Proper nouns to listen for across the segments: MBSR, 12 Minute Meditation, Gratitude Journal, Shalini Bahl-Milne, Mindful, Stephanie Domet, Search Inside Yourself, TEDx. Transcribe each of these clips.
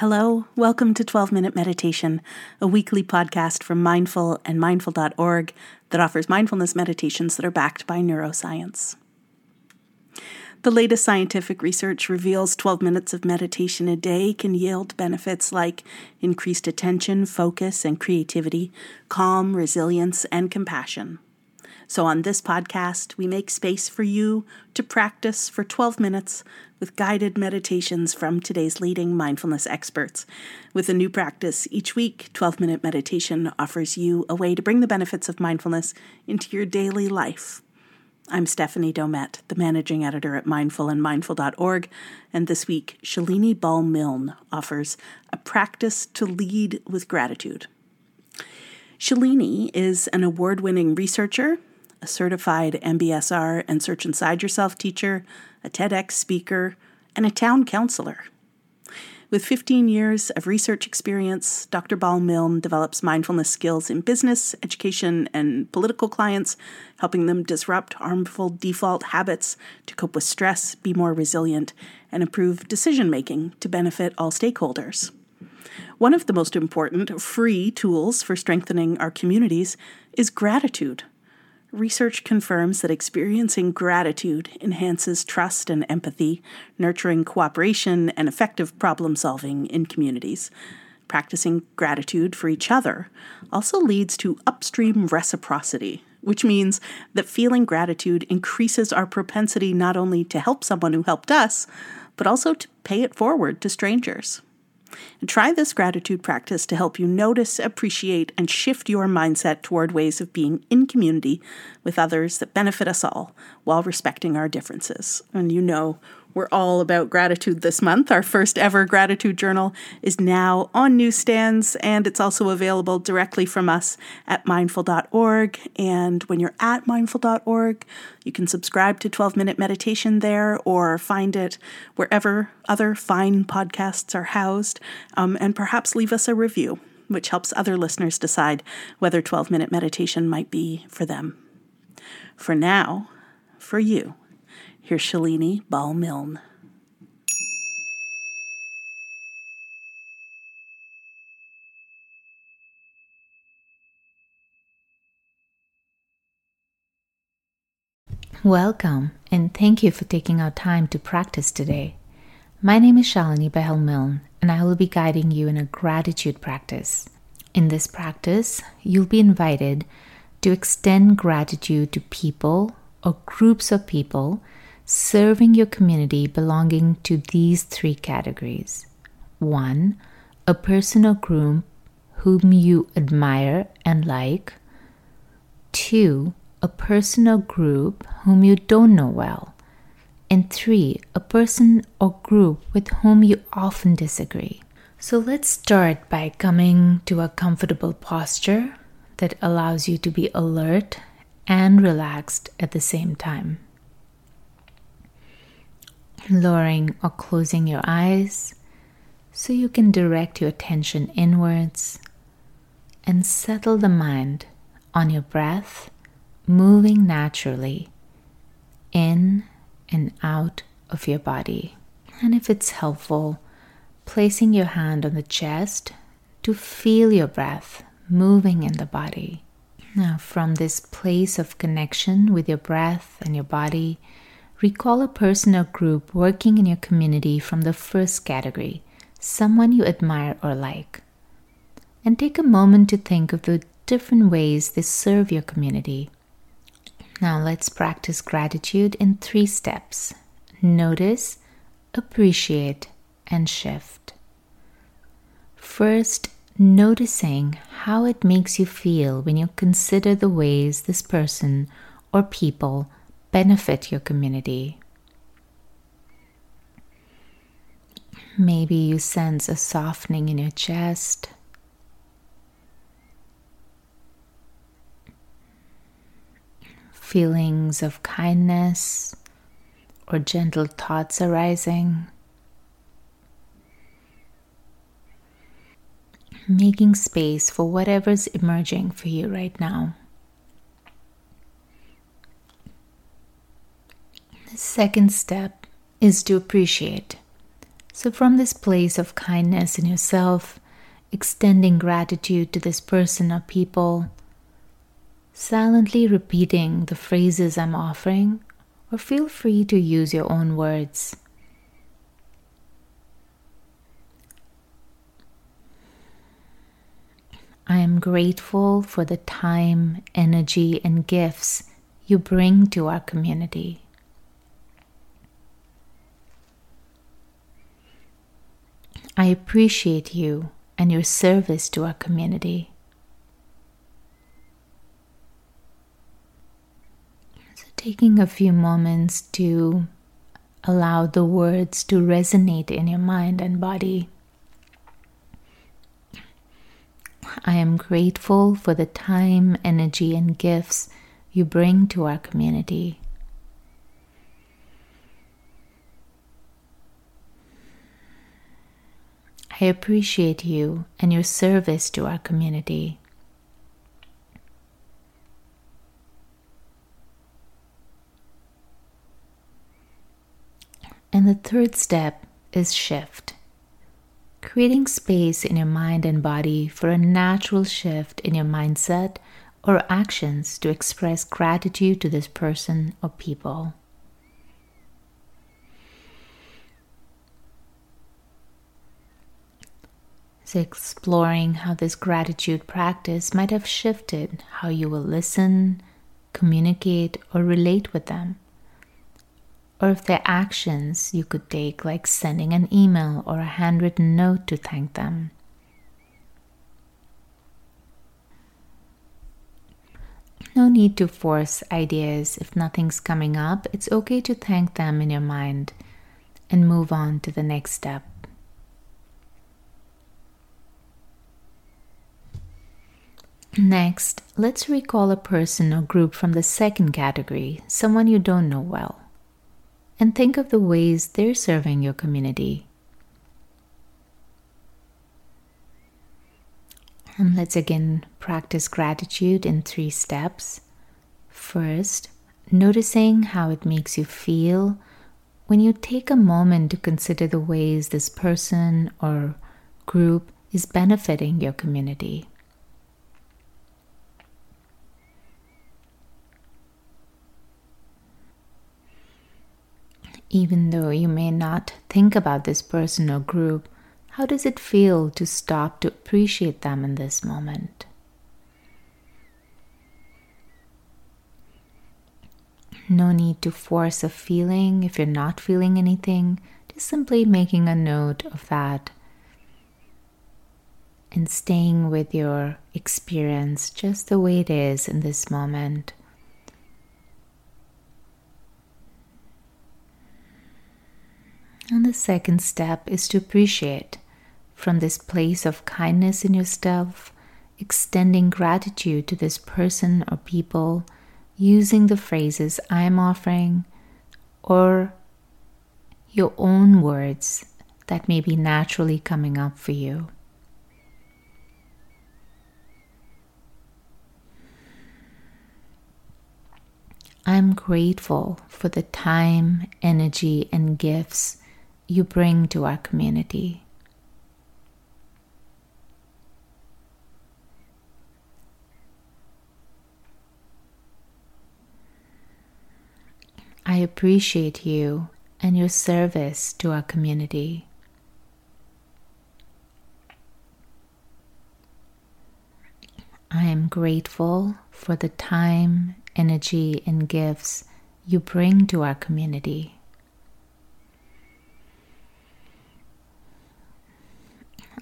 Hello, welcome to 12 Minute Meditation, a weekly podcast from Mindful and mindful.org that offers mindfulness meditations that are backed by neuroscience. The latest scientific research reveals 12 minutes of meditation a day can yield benefits like increased attention, focus, and creativity, calm, resilience, and compassion. So on this podcast, we make space for you to practice for 12 minutes with guided meditations from today's leading mindfulness experts. With a new practice each week, 12 Minute Meditation offers you a way to bring the benefits of mindfulness into your daily life. I'm Stephanie Domet, the managing editor at Mindful and mindful.org, and this week, Shalini Bahl-Milne offers a practice to lead with gratitude. Shalini is an award-winning researcher, a certified MBSR and Search Inside Yourself teacher, a TEDx speaker, and a town counselor. With 15 years of research experience, Dr. Bahl-Milne develops mindfulness skills in business, education, and political clients, helping them disrupt harmful default habits to cope with stress, be more resilient, and improve decision-making to benefit all stakeholders. One of the most important free tools for strengthening our communities is gratitude. Research confirms that experiencing gratitude enhances trust and empathy, nurturing cooperation and effective problem-solving in communities. Practicing gratitude for each other also leads to upstream reciprocity, which means that feeling gratitude increases our propensity not only to help someone who helped us, but also to pay it forward to strangers. And try this gratitude practice to help you notice, appreciate, and shift your mindset toward ways of being in community with others that benefit us all while respecting our differences. And you know, we're all about gratitude this month. Our first ever Gratitude Journal is now on newsstands, and it's also available directly from us at mindful.org. And when you're at mindful.org, you can subscribe to 12 Minute Meditation there or find it wherever other fine podcasts are housed, and perhaps leave us a review, which helps other listeners decide whether 12 Minute Meditation might be for them. For now, for you, here's Shalini Bahl-Milne. Welcome, and thank you for taking our time to practice today. My name is Shalini Bahl-Milne, and I will be guiding you in a gratitude practice. In this practice, you'll be invited to extend gratitude to people or groups of people serving your community belonging to these three categories. 1. A person or group whom you admire and like. 2. A person or group whom you don't know well. And 3. A person or group with whom you often disagree. So let's start by coming to a comfortable posture that allows you to be alert and relaxed at the same time. Lowering or closing your eyes so you can direct your attention inwards and settle the mind on your breath, moving naturally in and out of your body. And if it's helpful, placing your hand on the chest to feel your breath moving in the body. Now, from this place of connection with your breath and your body, recall a person or group working in your community from the first category, someone you admire or like. And take a moment to think of the different ways they serve your community. Now let's practice gratitude in 3 steps. Notice, appreciate, and shift. First, noticing how it makes you feel when you consider the ways this person or people benefit your community. Maybe you sense a softening in your chest. Feelings of kindness or gentle thoughts arising. Making space for whatever's emerging for you right now. The second step is to appreciate. So from this place of kindness in yourself, extending gratitude to this person or people, silently repeating the phrases I'm offering, or feel free to use your own words. I am grateful for the time, energy, and gifts you bring to our community. I appreciate you and your service to our community. So taking a few moments to allow the words to resonate in your mind and body. I am grateful for the time, energy, and gifts you bring to our community. I appreciate you and your service to our community. And the third step is shift. Creating space in your mind and body for a natural shift in your mindset or actions to express gratitude to this person or people. So exploring how this gratitude practice might have shifted how you will listen, communicate, or relate with them. Or if there are actions you could take, like sending an email or a handwritten note to thank them. No need to force ideas. If nothing's coming up, it's okay to thank them in your mind and move on to the next step. Next, let's recall a person or group from the second category, someone you don't know well. And think of the ways they're serving your community. And let's again practice gratitude in 3 steps. First, noticing how it makes you feel when you take a moment to consider the ways this person or group is benefiting your community. Even though you may not think about this person or group, how does it feel to stop to appreciate them in this moment? No need to force a feeling if you're not feeling anything, just simply making a note of that and staying with your experience just the way it is in this moment. And the second step is to appreciate from this place of kindness in yourself, extending gratitude to this person or people, using the phrases I'm offering or your own words that may be naturally coming up for you. I'm grateful for the time, energy, and gifts you bring to our community. I appreciate you and your service to our community. I am grateful for the time, energy, and gifts you bring to our community.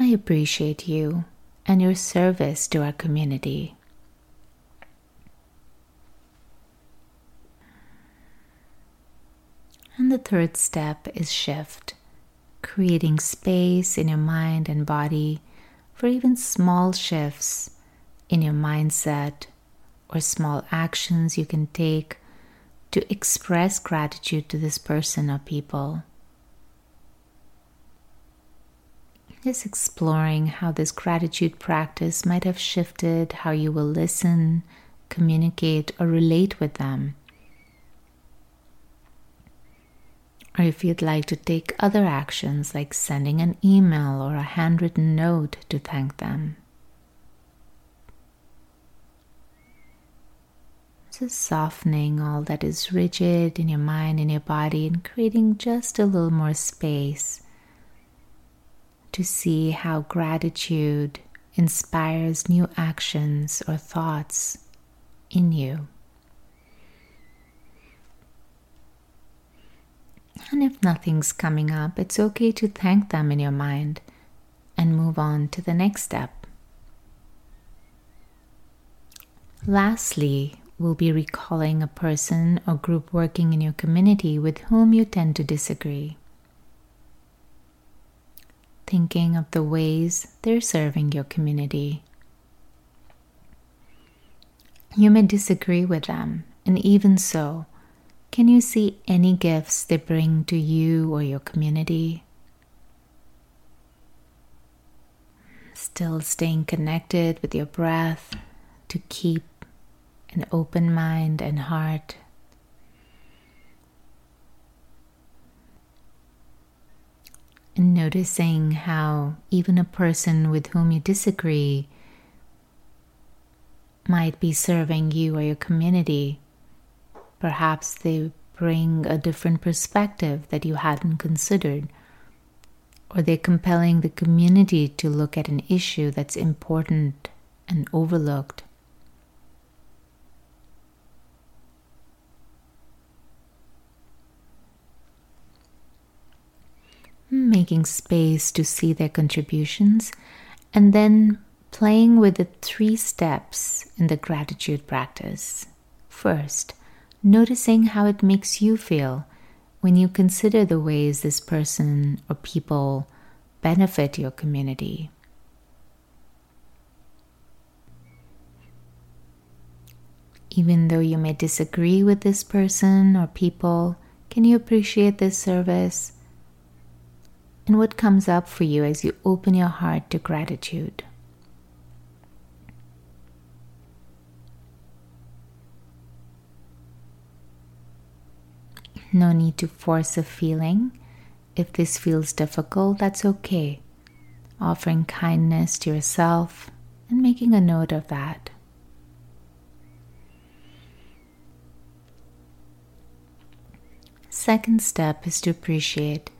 I appreciate you and your service to our community. And the third step is shift, creating space in your mind and body for even small shifts in your mindset or small actions you can take to express gratitude to this person or people. Just exploring how this gratitude practice might have shifted how you will listen, communicate, or relate with them. Or if you'd like to take other actions like sending an email or a handwritten note to thank them. So softening all that is rigid in your mind and your body and creating just a little more space to see how gratitude inspires new actions or thoughts in you. And if nothing's coming up, it's okay to thank them in your mind and move on to the next step. Lastly, we'll be recalling a person or group working in your community with whom you tend to disagree. Thinking of the ways they're serving your community. You may disagree with them, and even so, can you see any gifts they bring to you or your community? Still staying connected with your breath to keep an open mind and heart. And noticing how even a person with whom you disagree might be serving you or your community. Perhaps they bring a different perspective that you hadn't considered, or they're compelling the community to look at an issue that's important and overlooked. Making space to see their contributions, and then playing with the 3 steps in the gratitude practice. First, noticing how it makes you feel when you consider the ways this person or people benefit your community. Even though you may disagree with this person or people, can you appreciate this service? And what comes up for you as you open your heart to gratitude? No need to force a feeling. If this feels difficult, that's okay. Offering kindness to yourself and making a note of that. Second step is to appreciate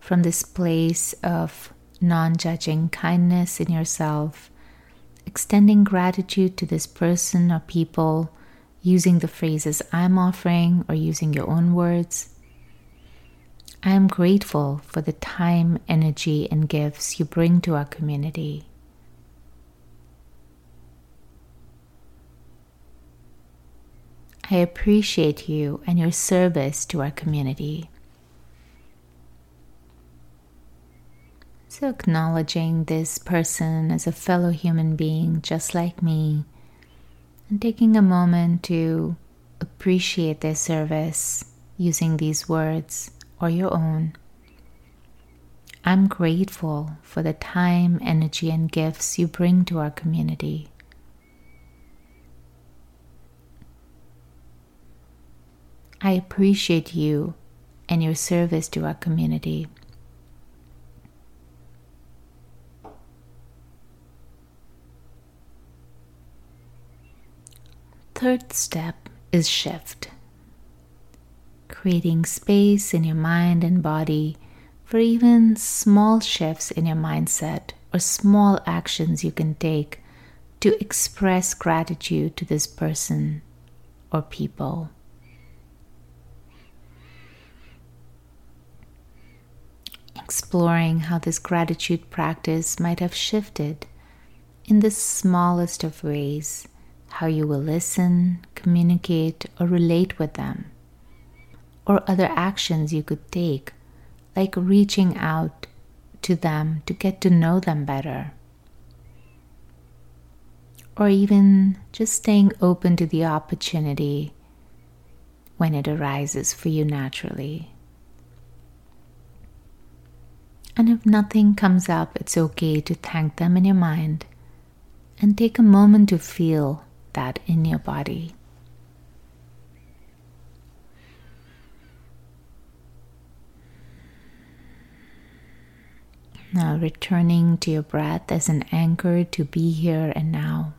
from this place of non-judging kindness in yourself, extending gratitude to this person or people, using the phrases I'm offering or using your own words. I am grateful for the time, energy, and gifts you bring to our community. I appreciate you and your service to our community. So acknowledging this person as a fellow human being just like me, and taking a moment to appreciate their service using these words or your own. I'm grateful for the time, energy, and gifts you bring to our community. I appreciate you and your service to our community. Third step is shift. Creating space in your mind and body for even small shifts in your mindset or small actions you can take to express gratitude to this person or people. Exploring how this gratitude practice might have shifted in the smallest of ways. How you will listen, communicate, or relate with them, or other actions you could take, like reaching out to them to get to know them better, or even just staying open to the opportunity when it arises for you naturally. And if nothing comes up, it's okay to thank them in your mind and take a moment to feel that in your body. Now returning to your breath as an anchor to be here and now.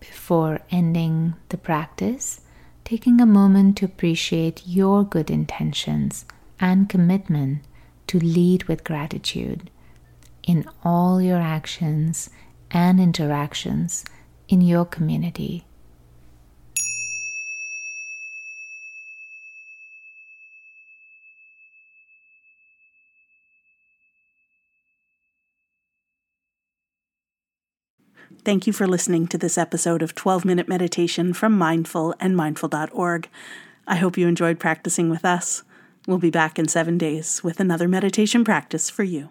Before ending the practice, taking a moment to appreciate your good intentions and commitment to lead with gratitude in all your actions and interactions in your community. Thank you for listening to this episode of 12 Minute Meditation from Mindful and mindful.org. I hope you enjoyed practicing with us. We'll be back in 7 days with another meditation practice for you.